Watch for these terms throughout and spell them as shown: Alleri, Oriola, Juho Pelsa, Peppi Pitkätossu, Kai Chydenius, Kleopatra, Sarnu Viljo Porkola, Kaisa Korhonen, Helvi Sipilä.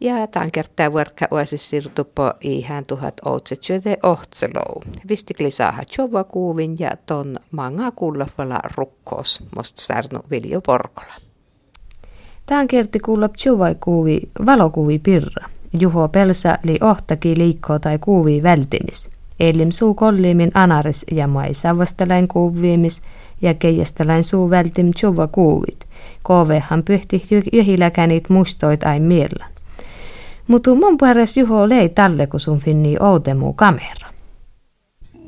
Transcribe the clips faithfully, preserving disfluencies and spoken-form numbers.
Ja tämän kertaa verkka olisi siirty po ihan tuhat otsetsyyteen ohtselou. Vistikli saada tjova kuuvin ja ton manga kuulavalla rukkoos, musta Sarnu Viljo Porkola. Tämän kerti kuulab tjova kuuvi valokuvi pirra. Juho Pelsa li ohtaki liikkoo tai kuuvi vältimis. Elim suu kolliimin anaris ja mai savastalain kuuviimis ja keijastalain suu vältim tjova kuuvit. Koovehan pyhti yhiläkänit mustoit ai miellan. Mutta mun paras Juho lei talle, kun sun finni outemuu kamera.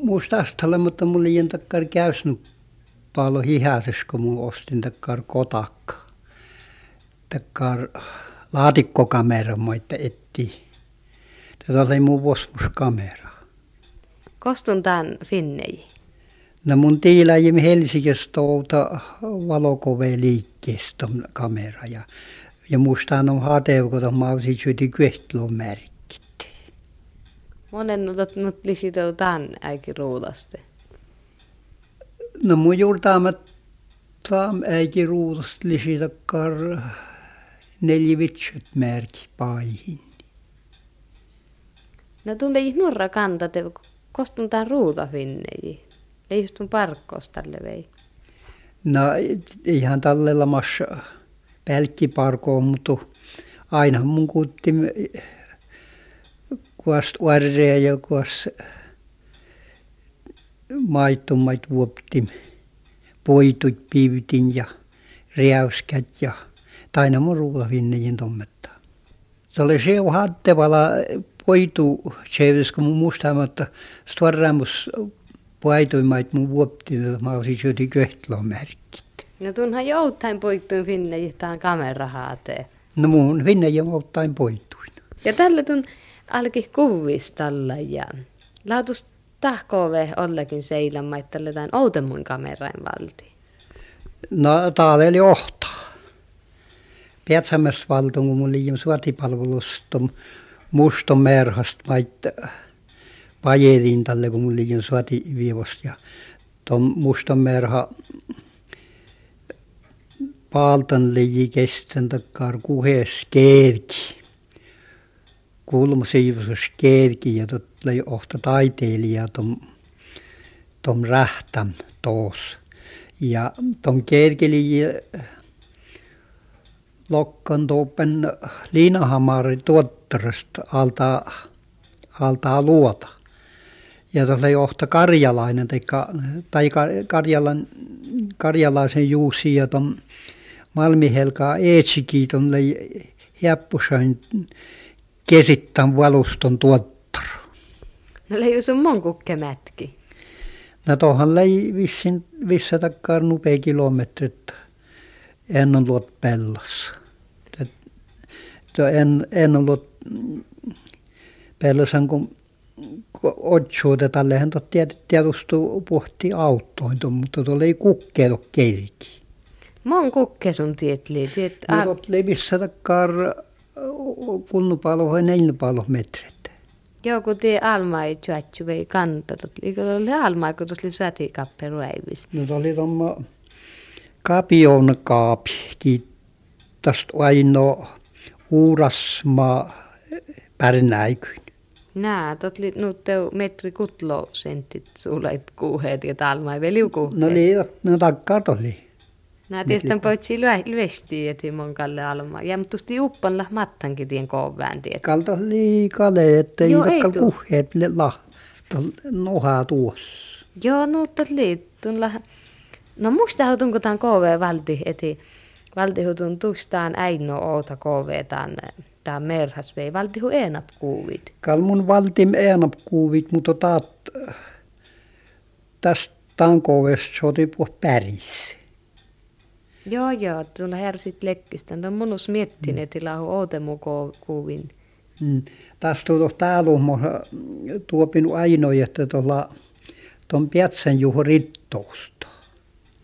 Musta astalle, mutta mulla ei takkar käynyt paljon hihäisessä, kun mun ostin takkar kotakka. Takkar laatikkokamera moita etti. Tätä oli mun vosmuskamera. Kostun tämän finnei? No mun tiiläjim Helsingestä outa valokoveen liikkeestä kamera ja... Ja musta on haatevkoda mausi syyti kyhtlomerkit. Monen nutat nutlisi tämän äikin ruudasta? No mun juurtaamme tämän äikin ruudasta lisitakkaan neljävitsyt merki paihin. No tuntei nuorra kanta, te kostun tämän ruutafinnei. Ei just parkkoos tälle vei. No ihan tälle lamassa... Pälkkiparkoon, mutta aina mun kuutti kuas uarrea ja kuas maitomait vuoptim, poitut piivitin ja räyskät ja taina mun ruulavinnejin tommettaa. Se oli se haattavalla poitu seivys, kun mun mustaamatta suoraamus poitoimait mun vuoptin, että mä olisin syöti köhtlomerkki. No tunhan jouttain poittuin finnejä tähän kamerahaateen. No mun finnejä jouttain poittuin. Ja tällä tun alki kuvistalla ja laatus tahkoove ollakin seilamma, että tällä tämän outemun kamerain valtiin. No täällä oli ohtaa. Pietsämässä valtuun, kun mun liian suotipalvelusta muston merhasta maittaa. Pajerin tälle, kun mun liian suotiviivosta ja tuon muston merha... Paaltan leji kestän takkaan kuheessa kerki. Kulmasiivuus kerki ja tuolla ei ohta taiteilijaa tuon rähtän tuossa. Ja tuon kerkeli lokkan tuopen liinahamari tuottarasta alta, altaa luota. Ja tuolla ei ohta karjalainen tai karjalan, karjalaisen juusi ja tuon... Malmihelkaa etsikin tuonne hieppusain kesittän valuston tuottor. No leiju sun mun kukkemätki? No tuohon leiju vissin vissatakkaan nupea kilometrit ennen luot Pellas. En, ennen luot Pellasan kun otsuuta tällähän tietysti pohti autointoon, mutta tuolla ei kukkeelu kerki. Mon kukke sun tietlii? Tiet, a... Mulla oli missä takkaan kunnupalo ja neljäpalo metret. Joo, kun tie almaa ei tjuätju vei kanta. Eikö oli almaa, kun tuossa oli suotikappi ruäivis? No tuolla oli tomma kapion kaapi. Tästä ainoa uurasmaa pärnäikyn. Nää, tuolla oli nyt metri kutlo sentit suulait kuuheet ja almaa ei veliukuheet. No niin, no takkaan oli. Nää tietysti poitsi lyöstiin, että mun kalle almaa. Ja mutta tuosti uppanla mattankin tien koovään tietysti. Kalta liikale, että ei takkaan kuheet nohaa tuossa. Joo, no tuossa liittunla. No musta hutun, kun tämän kooveen valti, että valtihutun tuostaan äino oota kooveen tämän merhas vei. Valtihu enap kuuvit. Kal mun valtim enap kuuvit, mutta taat tästä koovesta sotipu Päris. Joo, joo, tuolla härsit lekkistään. Tuon monus miettineet, että tilahu outemuu kuuvin. Mm. Tässä tuossa täällä on tuopinut ainoja, että tuon Pietsän Juho rittousta.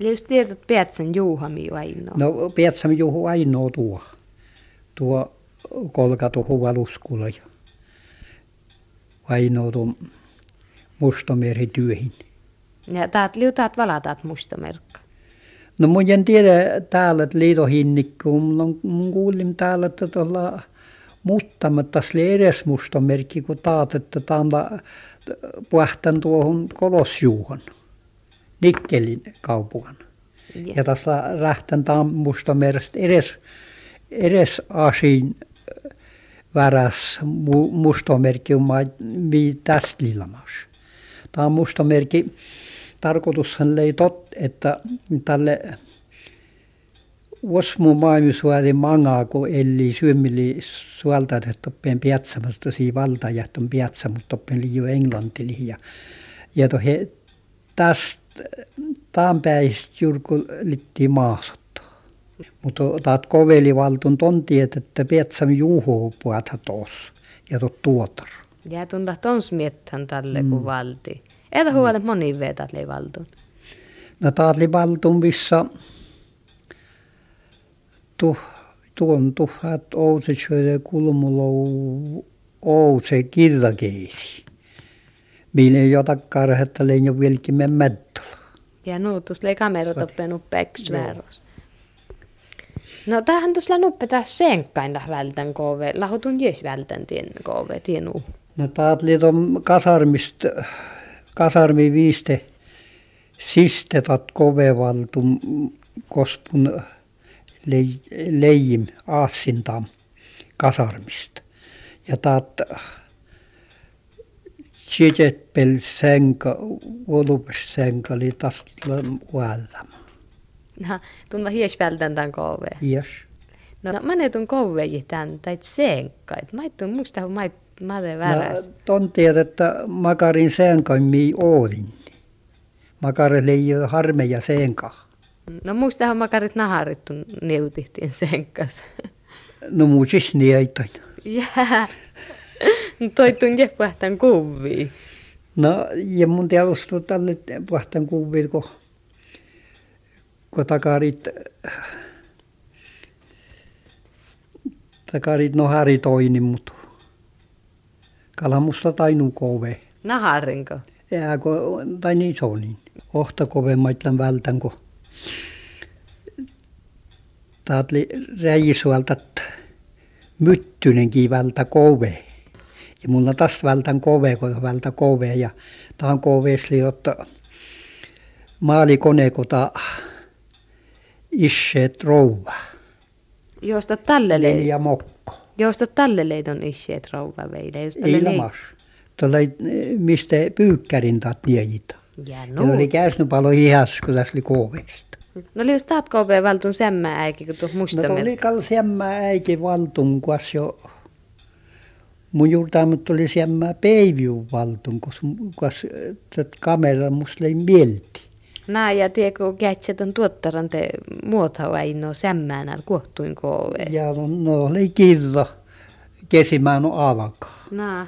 Eli jos tiedät Pietsän Juhami ainoa? No Pietsän Juho ainoa tuo. Tuo kolka tuohon valuskulla ja ainoa tuon mustomerityöhin. Ja taat liutaat valataat mustomerkka? No mun en tiedä täällä, että liitohinnikko, kun mun kuulin täällä, että tuolla Mutta, mutta sille edes musta merkki, kun taat, että taanla puhtaan tuohon Kolosjuuhon, Nikkelin kaupungan. Yeah. Ja tässä lähtän taan musta merestä edes, edes asiin väräs musta merkki, mitä tästä liilamas. Tämä musta merkki tarkoitushan ei tot, että tälle Osmu maailmisuoli mangaa, kun eli syömili suolta, että toppen piatsamassa tosi valta, ja toppen piatsa, mutta toppen liio englanti. Ja, ja tohe, tästä taanpäistä jurkulittiin maasottaa. Mutta taat koveli valtun tontiet, että piatsam juho puhuta tuossa, ja tuot tuotar. Ja tuntaa tons miettään tälle, kun valti. Eitä huolta moni vetät lei valtun? No taat lei valtun, missä Tu, tuon tuhat outsetsöiden kulmulla outse kirjakeisi. Minä ei jotakaan lähetä leijän vilkimen mättöllä. Ja nuutus lei kamerat oppenu peksvääros. No tämähän tuossa nuppe tässä senkkain vältän kove, lahutun jes vältän tien kove, tienuu. No taat liiton kasarmist, kasarmi viiste sistetat kovevaltum kospun leijim aassintaan kasarmista. Ja taat sietepel senka, olupes senka, oli taas uälämä. No, tuntuu hies vältän tämän kove. Hies. No, mä ne tuun koveji tämän, tai senka. Mä et tuun muista, kun mä olen väräs. No, tontiet, että makarin senka, mii oolin. Makarin leijö harmeja senkaa. No muistahan makarit naharittu neutihtiin senkas. No muistis niitain. Jää. No toi tunti puhtaan kuvii. No ja mun tiedostui tälle puhtaan kuvii, kun, kun takarit, takarit naharitoini mutu. Kalamusta tainu kove. Naharinko? Jää, kun tain isonin. Ohta kove maitlan vältän, kun tämä oli räjisuolta myttynenkin vältä kovee. Ja mulla on tästä vältän kovee, kun vältä kovee. Ja tämä on koveesli, että maalikone, kun tämä isseet rouvaa. Josta tälle leidon? Neljä mokko. Josta tälle leidon isseet rouvaa veidä? Ilmas. Tuolla ei mistä pyykkärin taat niejitä. Ja no. Oli käsnyt paljon hihassa, kun tässä oli koveesta. No oli just taat koveen valtun semmää äiki, kun tuohon musta mieltä. No oli kall semmää äiki valtun, kun jo mun juurtaamut oli semmää peiviun valtun, kun kamera musta ei mielti. Nää ja tiedä, kun kätsät on tuottaran te muotaa ainoa semmää näillä kohtuin koveessa. Ja no, no oli kirja kesimään on alkaa. Nää.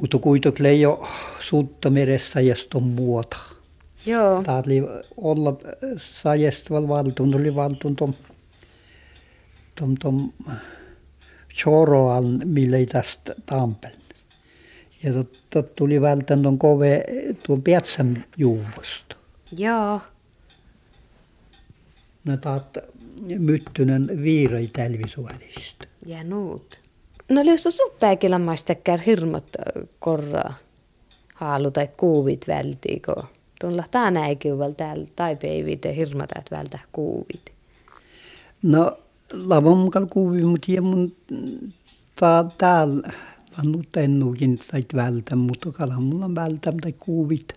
Mutta kuitenkin ei ole suutta meressä jästön muuta. Joo. Tämä oli olla sajestuval valtuun, tuli valtuun tuon tom, tom, choroan, millä ei tästä tampel. Ja tot, tot tuli välttämättä tuon kove tuon piatsän juuvosta. Joo. No taat myttynen viirei tälvisuolista. Ja nuut. No oli jostain suppäikillä maistakään hirmat korraa haalu tai kuuvit välttiin, kun tuolla tämä näikin täällä tai peivit ja hirmat vältä kuuvit. No lavan mukaan kuuvit, mutta mun täällä vannutennukin tai vältä, mutta kala mulla on vältä tai kuuvit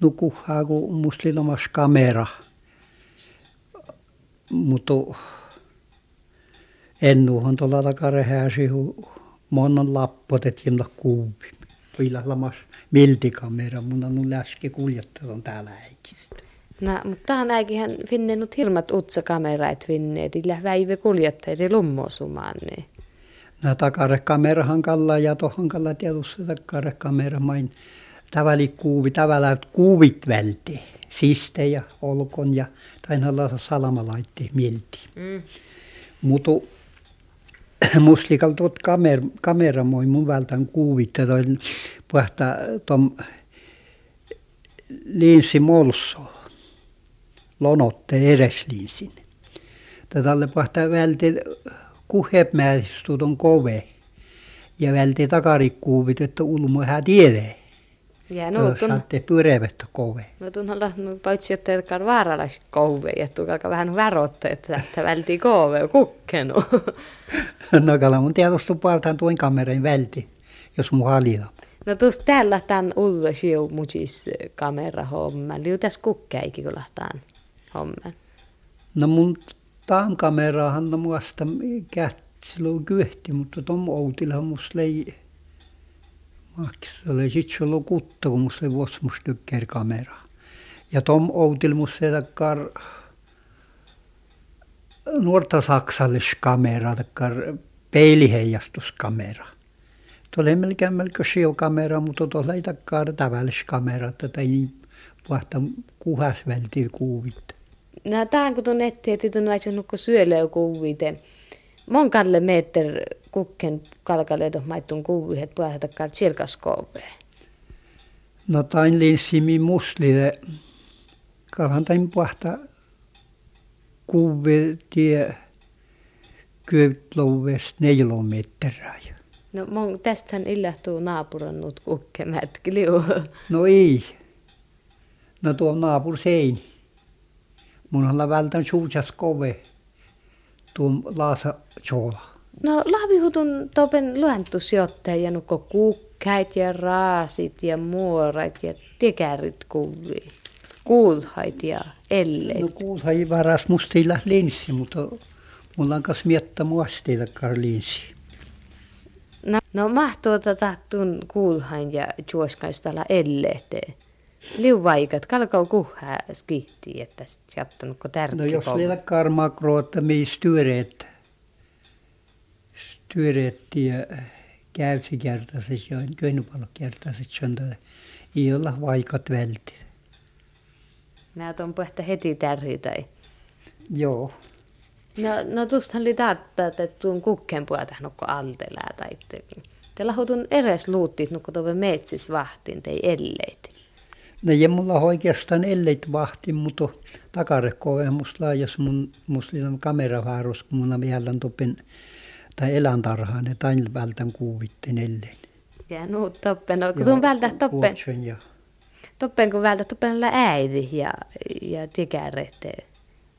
nukuhaa, kun musta oli omassa kamera, mutta ennuhan tuolla takarehääsi monen lappotettiin kuuvi. Viilahlamas miltikamera, mun on läski kuljettavan täällä äikistä. No, mutta tähän äikihän finnenut hirmat utsakamerait finneet, illä väivä kuljettajat ja lummosumaan. Niin. No takarekamerahan kalla ja tohon kalla tietysti takarekamera main tavalli kuuvi, tavalla kuuvit välti, siste ja olkon ja tainhalla salamalaitti milti. Mm. Mutta muslikalla tuot kamer, kameramoi mun vältän kuuvit, että toin puhtaa tuon linssimolso, lonotte ereslinsin. Tälle puhtaa vältän kuhepmäistut on kove. Ja välti takarikkuuvit, että ulmo hän tiedee. Ja no tun saatte pyörevästä kove. No tunhan lähtenut paitsi, että elkää vääräläis kove, että alkaa vähän värotta, että välti kove kukkenu. No kala mun tiedostu puoltaan tuon kameran välti, jos mun halita. No tuossa täällä tämän ulla siu mutis kamerahomman, liutas kukkäikin kun lähtään homman. No mun tämän kamerahan on muasta kätsilöön kyhti, mutta tuon outilhan musta ei maksa. Sitten se on kutta, kun musta ei vuosi musta tykkää kameraa. Ja tuon outil musta ei takkar nuorta saksallis kameraa, takkar peiliheijastuskameraa. Tuolla ei melkein melkein sijokamera, mutta tuolla ei takkar tavallis kameraa, tai niin puhta kuhas vältillä kuuvittaa. No tämän kun tuon eteen, että tuon väitsen nukko syöleä kuuviite. Mon kalle meter kukken kalkalle tuon maittun kuuviin, että puhutaan tsirkaskoopeen. No tämän linssimi muslille. Kalhan tämän puhutaan kuuviin tie kyöptlouvesta neilometterää. No mon tästähän illähtuu naapurannut kukkemätki liu. No ei. No tuo naapur sein. Munhan vältän suutas kove tuon laasa tjola. No lahvihutun topen luentusijoittaja ja nukko kukkäit ja raasit ja muorat ja tekärit kuvii. Kuulhait ja elleet. No kuulhait varas musta ei lähti linssi, mutta mulla on kas miettä muasteitakaan linssi. No, no mahtuota tahtun kuulhain ja juoskaistalla elleeteen. Liuvaikat, kalkau kuhaa skihtii, että jattunutko tärkeä. No jos liitä karmaa kroota, me ei styöreet, styöreet ja käysikertaiset, joinupalokertaiset, ei olla vaikat välti. Nää on pohta heti tärhi tai? Joo. No, no tuostahan oli taattaa, että tuon kukken puolta nukko altelää tai tekin. Te lahutun eräs luuttit, nukko tuove metsis vahtiin, tei elleiti. No ja mulla on oikeastaan elleit vahti, mutta takarekoja musta laajas mun kameravaarus, kun mun miellän toppen tai elantarhaan ja tain vältän kuuvitten ellein. Ja no toppen, no, kun sun vältää toppen, uotsen, ja. toppen kun vältää toppen olla äiti ja, ja tikäärehteen.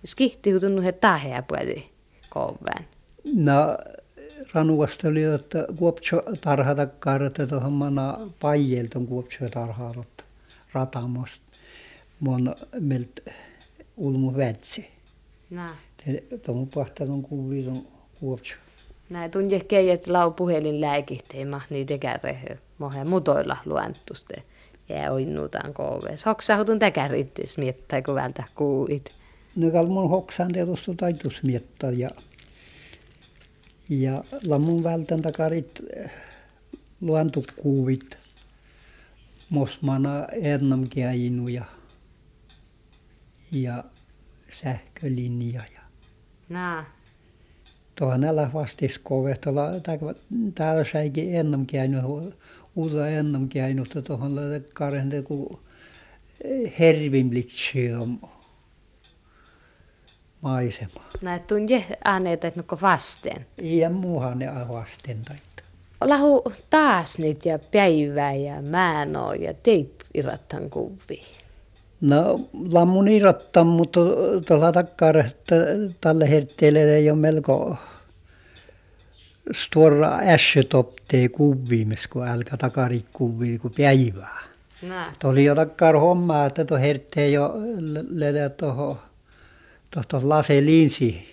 Skihti hutunut he tahea puoli kovään. No ranuvasta oli, että kuopsotarhatakkaaretta tuohon mana paijelton kuopsotarhaalotta. Ratamosta. Mun meiltä ulmu vätsi. Nää. Tämä on pahtanut kuviton kuopsu. Nää tuntuu keijät lau puhelin lääkihti, ei mahti tekärehy. Mohen mutoilla luenttusten ja oinnutaan kooveen. Hoksaa hutun tekärittis miettää, kun vältä kuuit. No kall mun hoksaan tietysti taitus miettää ja, ja lammun vältän takarit luentut kuuvit. Mosmana ennamkiainuja ja sähkölinja. Nää. Tuohan älä vastis kovet. Täällä säikin ennamkiainuja, uutta ennamkiainuja. Tuohan karhente kuin hervimlitsi on maisema. Nää tuntuu ääneitä, että nukko vasten. Ja muuhan ne vasten taittaa. Lahu taas niitä ja päivää ja määnoo ja teit irrattan kuvia. No, lammun irrattan, mutta tuolla takkaan, että tällä hetkellä ei ole melko suora äsjötoptee kuviimis, kun älkää takari kuvia kuin päivää. Tuolla ei ole takkaan hommaa, että tuo hetkellä ei ole lähteä tuohon laseliinsiin.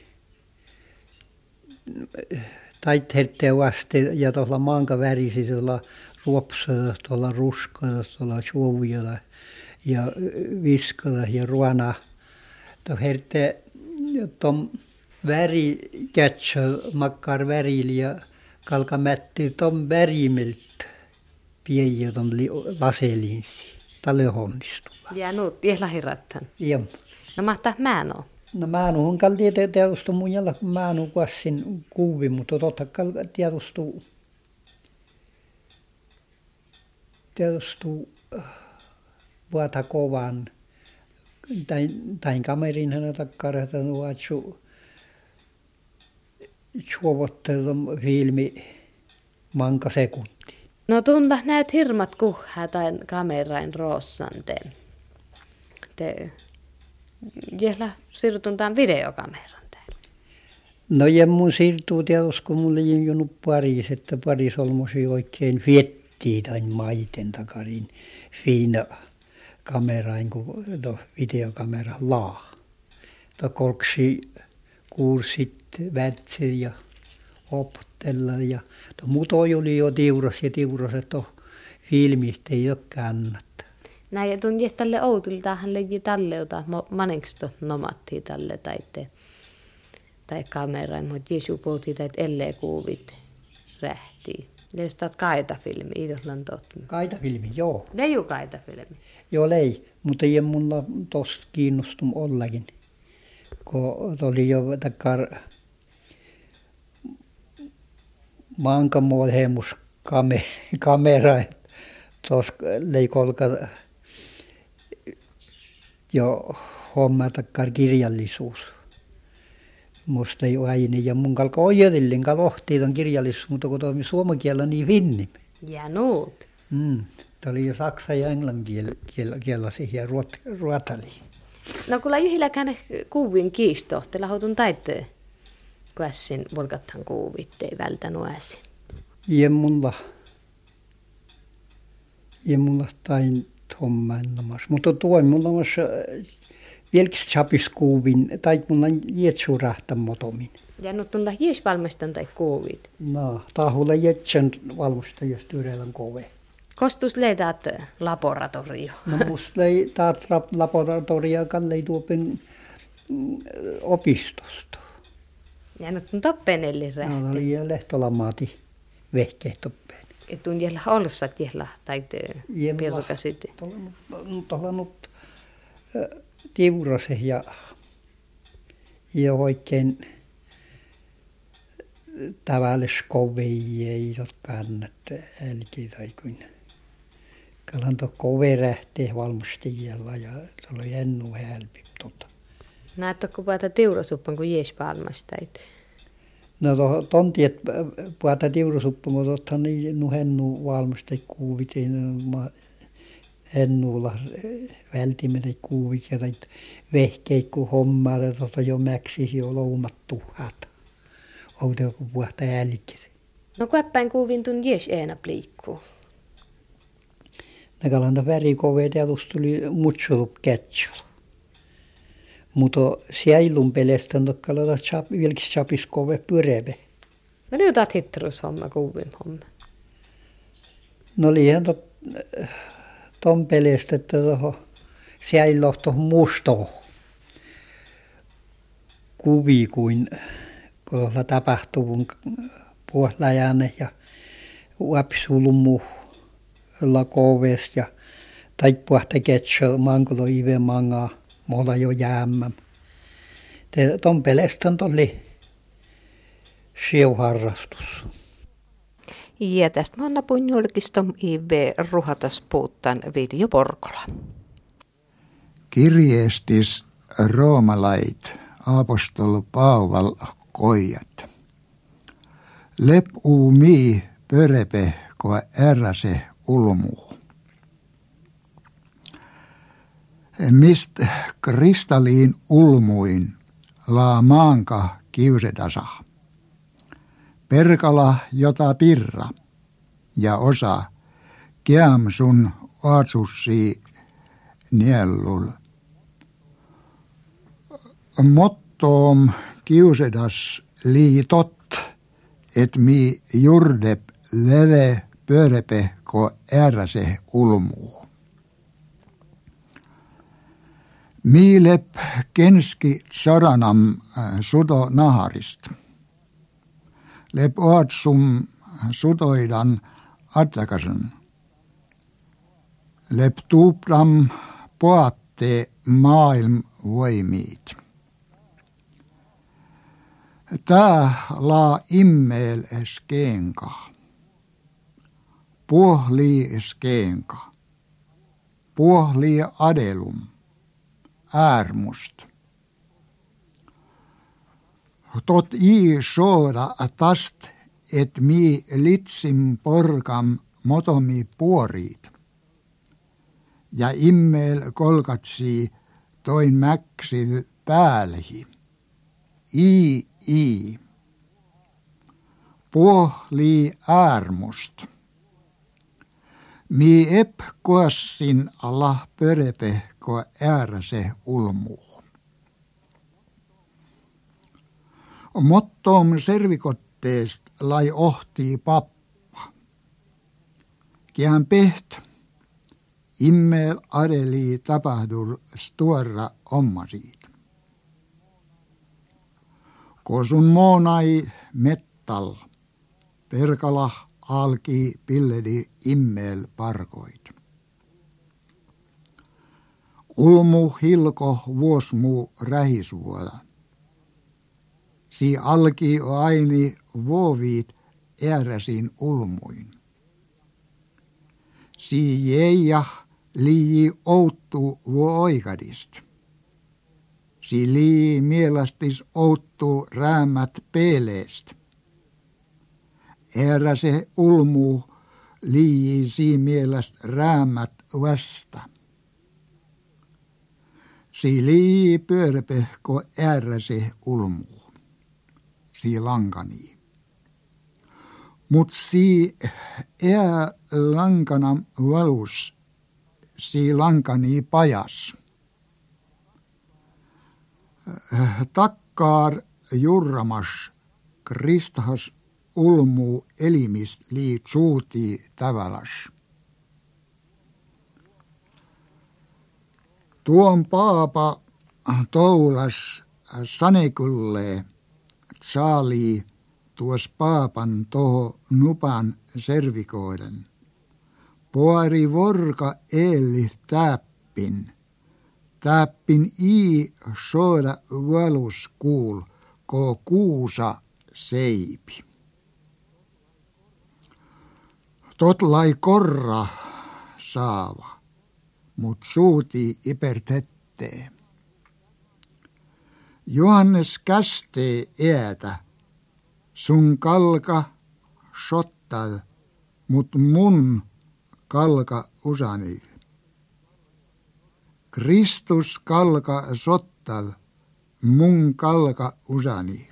Taithertteä vasten ja tuolla maankavärissä, tuolla ruopsalla, tuolla ruskalla, tuolla suovilla ja viskalla ja ruona. Tuo hertteä, tuon värikätsä, makkar värillä ja kalkamätti, tuon värimiltä pieniä tuon laselinsi. Tälle onnistuu. Ja no, jählä hirrattan. Joo. No mahtaa määnoo. No mä en ole tietysti mun jälleen, kun mä en ole kassin kuuvi, mutta totta kai tietysti, tietysti vuota kovan. Tain kamerin hän takkaan, että nuotsu suovottelun filmi manka sekunti. No tunta näet hirmat kuhaa tai kamerain roossan te. Te jählä siirtuntaan videokameran teille. No ja mun siirtuu tietysti, kun mulle ei ole Paris, että Paris olmosi oikein viettii tain maiten takarin fiina kamerain, kun to videokamera laa. To kolksi kurssit vätsä ja optella ja to mutoi oli jo tiuras ja tiuras, että filmistä ei ole kannattaa. Näin tunti tälle outilta hän leikki tälle, jota maneksto nomattiin tälle tai te, tai kameraan, mutta Jesu pohti tai L-kuuvit rähtii. Leistä olet kaitafilmi, Iidoslan totta. Kaitafilmi, joo. Leiju kaitafilmi. Joo, lei, mutta ei mulla tosta kiinnostunut ollakin, kun oli jo takar maankamuolhemus kamera, että tuossa leikolka jo homma takkar kirjallisuus. Musta ei ole aine ja mun kalka ojelillin kalohtiit on kirjallisuus, mutta kun toimi suomen kielellä niin vinnimme. Ja nuut. Mm, tämä oli jo saksa ja englannin kielellä kiel, ja ruot, ruotali. No kun lähiläkään kuvin kiistohtella hautun taitteen. Kun äsken volkathan kuuvit, ei välttänyt äsken. Ja mulla, ja mulla tain tuommoinen lamas. Mutta tuon mulla on vieläkin chapiskuuvin, tai mulla on jätsurahtan motomin. Ja nyt on lähes valmistan tai kuuvit? No, tahulla jätsän valmistan, jos tyreillä on kove. Kostus leitaat laboratorio? No musta ei taat laboratoriakaan leituopin opistosta. Ja nyt on toppenelli rähti. No oli ja lehtolamaati vehkeet toppeen. Et on jäljellä olsat jäljellä tai pirkasit. Nyt on ollut tiurase ja, ja oikein tavallis kovei ei ole kannattaa älki tai kuin. Kallan tuo kovei rähti valmustijalla ja tuolla jennu hälpi tuota. Näet, kun puhutaan tiurasuppan, kun jees valmistajat? No tonti, että puhutaan tiurasuppan, mutta ottaa niin hennu valmistajat kuuvit, hennulla vältimet kuuvit ja vehkeet kuin hommaa, että jo mäksisi jo loumat tuhat. Outa, kun puhutaan älkisi. No kuoppain kuuvin tuon jees eenä pliikkuu? Näkalanta värikoveet alussa tuli mutsulup ketsulla. Mutta sielun pelestä on todella vilkis chapis kove pyörebe. No niin, otat hitterus homma, kuvin homma. No liian tuon pelestä, että sielun on tuohon mustaan kuviin, kun tuolla tapahtuvun puolajana ja uapisulmu lakoves ja taippuahta ketsä mankulo ive mangaa. Mulla jo jäämmä. Tuon pelestän oli siuharrastus. Ja tästä mä napuin julkiston I V Ruhataspuuttan Viljo Porkola. Kirjeestis roomalait apostol Paaval kojat. Lep uumi pörepe koe äräse ulmuu. Mist kristaliin ulmuin laa maanka kiusedasa. Perkala jota pirra ja osa keam sun oatsussi niellul. Mottoom kiusedas liitot et mi jurdep leve pörepe ko äräse ulmuu. Miilep kenski saranam sudo naharist. Lep oatsum sudoidan attakasen. Lep tuupram poatte maailm voimiit. Tää laa immeel skeenka. Puohlii skeenka. Puohlii adelum. Äärmust. Tot i såra tast et mi litsin porkam motomi puoriit. Ja immel kolkatsi toin mäksi päälhi. I, i. Puohlii äärmust. Mi ep koassin ala pörepehko äärse ulmuu. Mottom servikotteest lai ohtii pappa. Kian peht, immel areli tapahdur stuorra ommasiit. Kosun moonai mettal, perkala alki pilledi immel parkoit. Ulmu hilko vuosmu rähisuola. Si alki aini vuoviit ääräsin ulmuin. Si jeija lii outtu vuoikadist. Si lii mielastis outtu räämät peeleest. Ääräse ulmu lii si mielast räämät vasta. Si lii pyörpehko ääräse ulmu. Si lankani. Mut si ää lankana valus, si lankani pajas. Takkaar jurramas, kristahas ulmu elimist lii suuti tavalas. Tuon paapa toulas sanekullee. Saalii tuos paapan toho nupan servikoiden. Poari vorka eeli täppin. Täppin ii soda valus kuul, ko kuusa seipi. Totlai korra saava, mut suuti ipertettee. Johannes kästee äätä, sun kalka sottal, mut mun kalka usani. Kristus kalka sottal, mun kalka usani.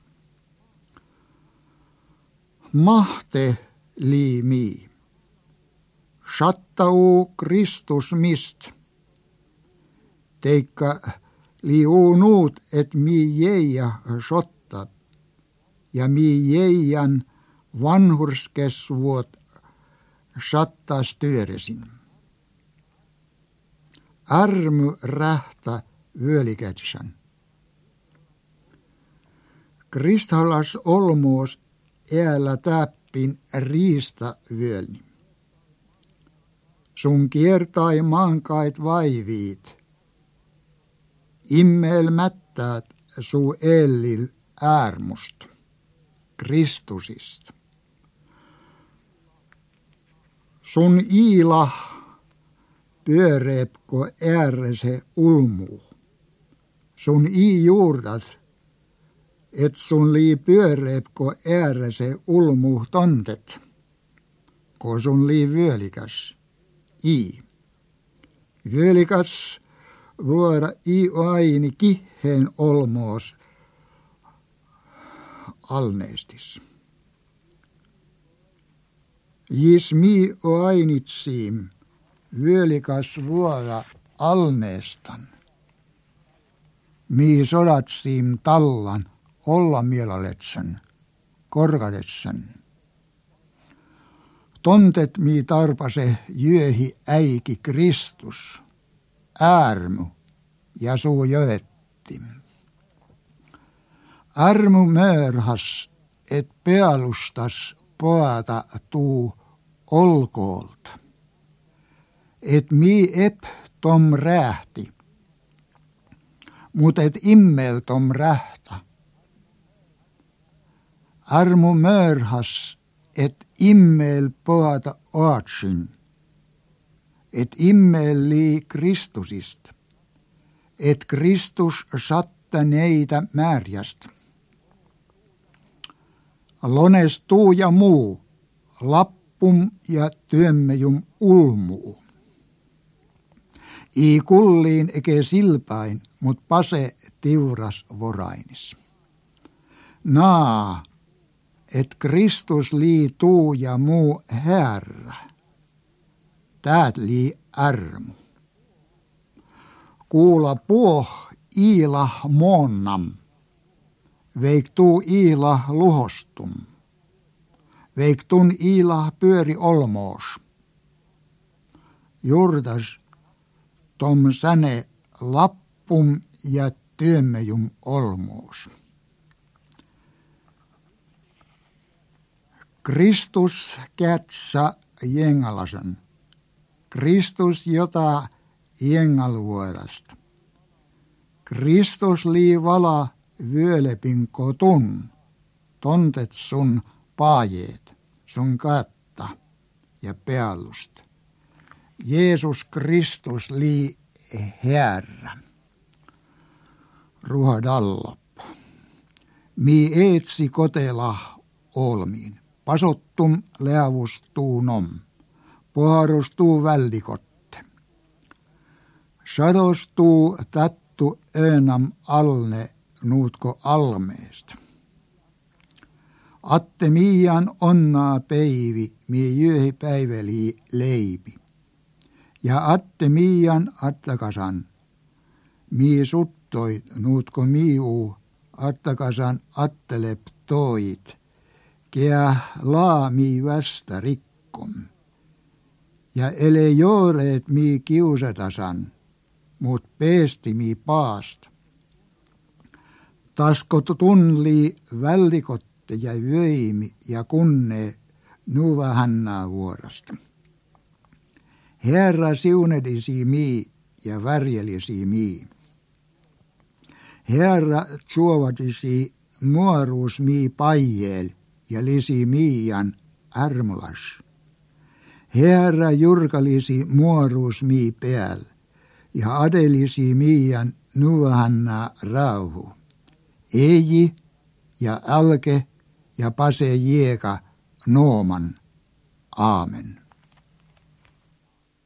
Mahte liimi, sattau Kristus mist, teikka liuunuut, et mi jeija sottat, ja mi jeijan vanhurskesvuot sattas työresin. Army rähtä vyölikätsän. Kristalas olmoos äällä täppin riista vyölni. Sun kiertai mankait vaiviit. Immel mättäät suu ellil äärmust, Kristusist. Sun iila pyöreepko äärese ulmuu. Sun ii juurtat, et sun lii pyöreepko äärese ulmuu tontet. Ko sun lii vyölikäs, ii. Vyölikäs. Vuora i aini kiheen olmoos alneestis. Jis mi ainitsiim vyölikas vuora alneestan. Mi sodatsiim tallan olla mielaletsän, korkatetsän. Tontet mi tarpase jöhi äiki Kristus. Äärmu ja suu jöetti. Äärmu möörhas, et pealustas poata tuu olkoolta. Et mi ep tom rähti, mut et immel tom rähtä. Äärmu möörhas, et immel poata oatsin. Et immeli Kristusist, et Kristus satta neitä määrästä. lonestuu ja muu, lappum ja työmmejum ulmuu. I kulliin eke silpäin, mut pase tiuras vorainis. Naa, et Kristus lii tuu ja muu herra, täät lii ärmu. Kuula puoh iila moonnam, veik tuu iila luhostum, veik tun iila pyöri olmoos. Jurdas tom säne lappum ja työmmejum olmoos. Kristus kätsä jengalasen. Kristus jota jengalvuodasta. Kristus lii vala vyölepin kotun. Tontet sun paajeet, sun katta ja peallust. Jeesus Kristus lii herra. Ruhadallop. Mi eetsi kotela olmiin. Pasottum leavustuunom, puharustuu väldikotte. Sadostuu tattu önam alne nuutko almeest. Atte miian onnaa päivi, mie jyöhi päiveli leipi. Ja atte miian attakasan, mie suttoit nuutko miiu, attakasan atteleptoit. Kea laami västä rikkom. Ja ele jooreet mii kiusatasan, mut peesti mii paast. Taskot tunlii vällikotte ja yöimi ja kunne nuva hannaa vuorasta. Herra siunedisi mii ja värjelisi mii. Herra suovadisi nuoruus mii paijeel. Ja lisi miian armulas. Herra jurkalisi muoruus mii peäl, ja adelisi miian nuvahanna rauhu. Eiji ja alke ja pase jieka nooman. Aamen.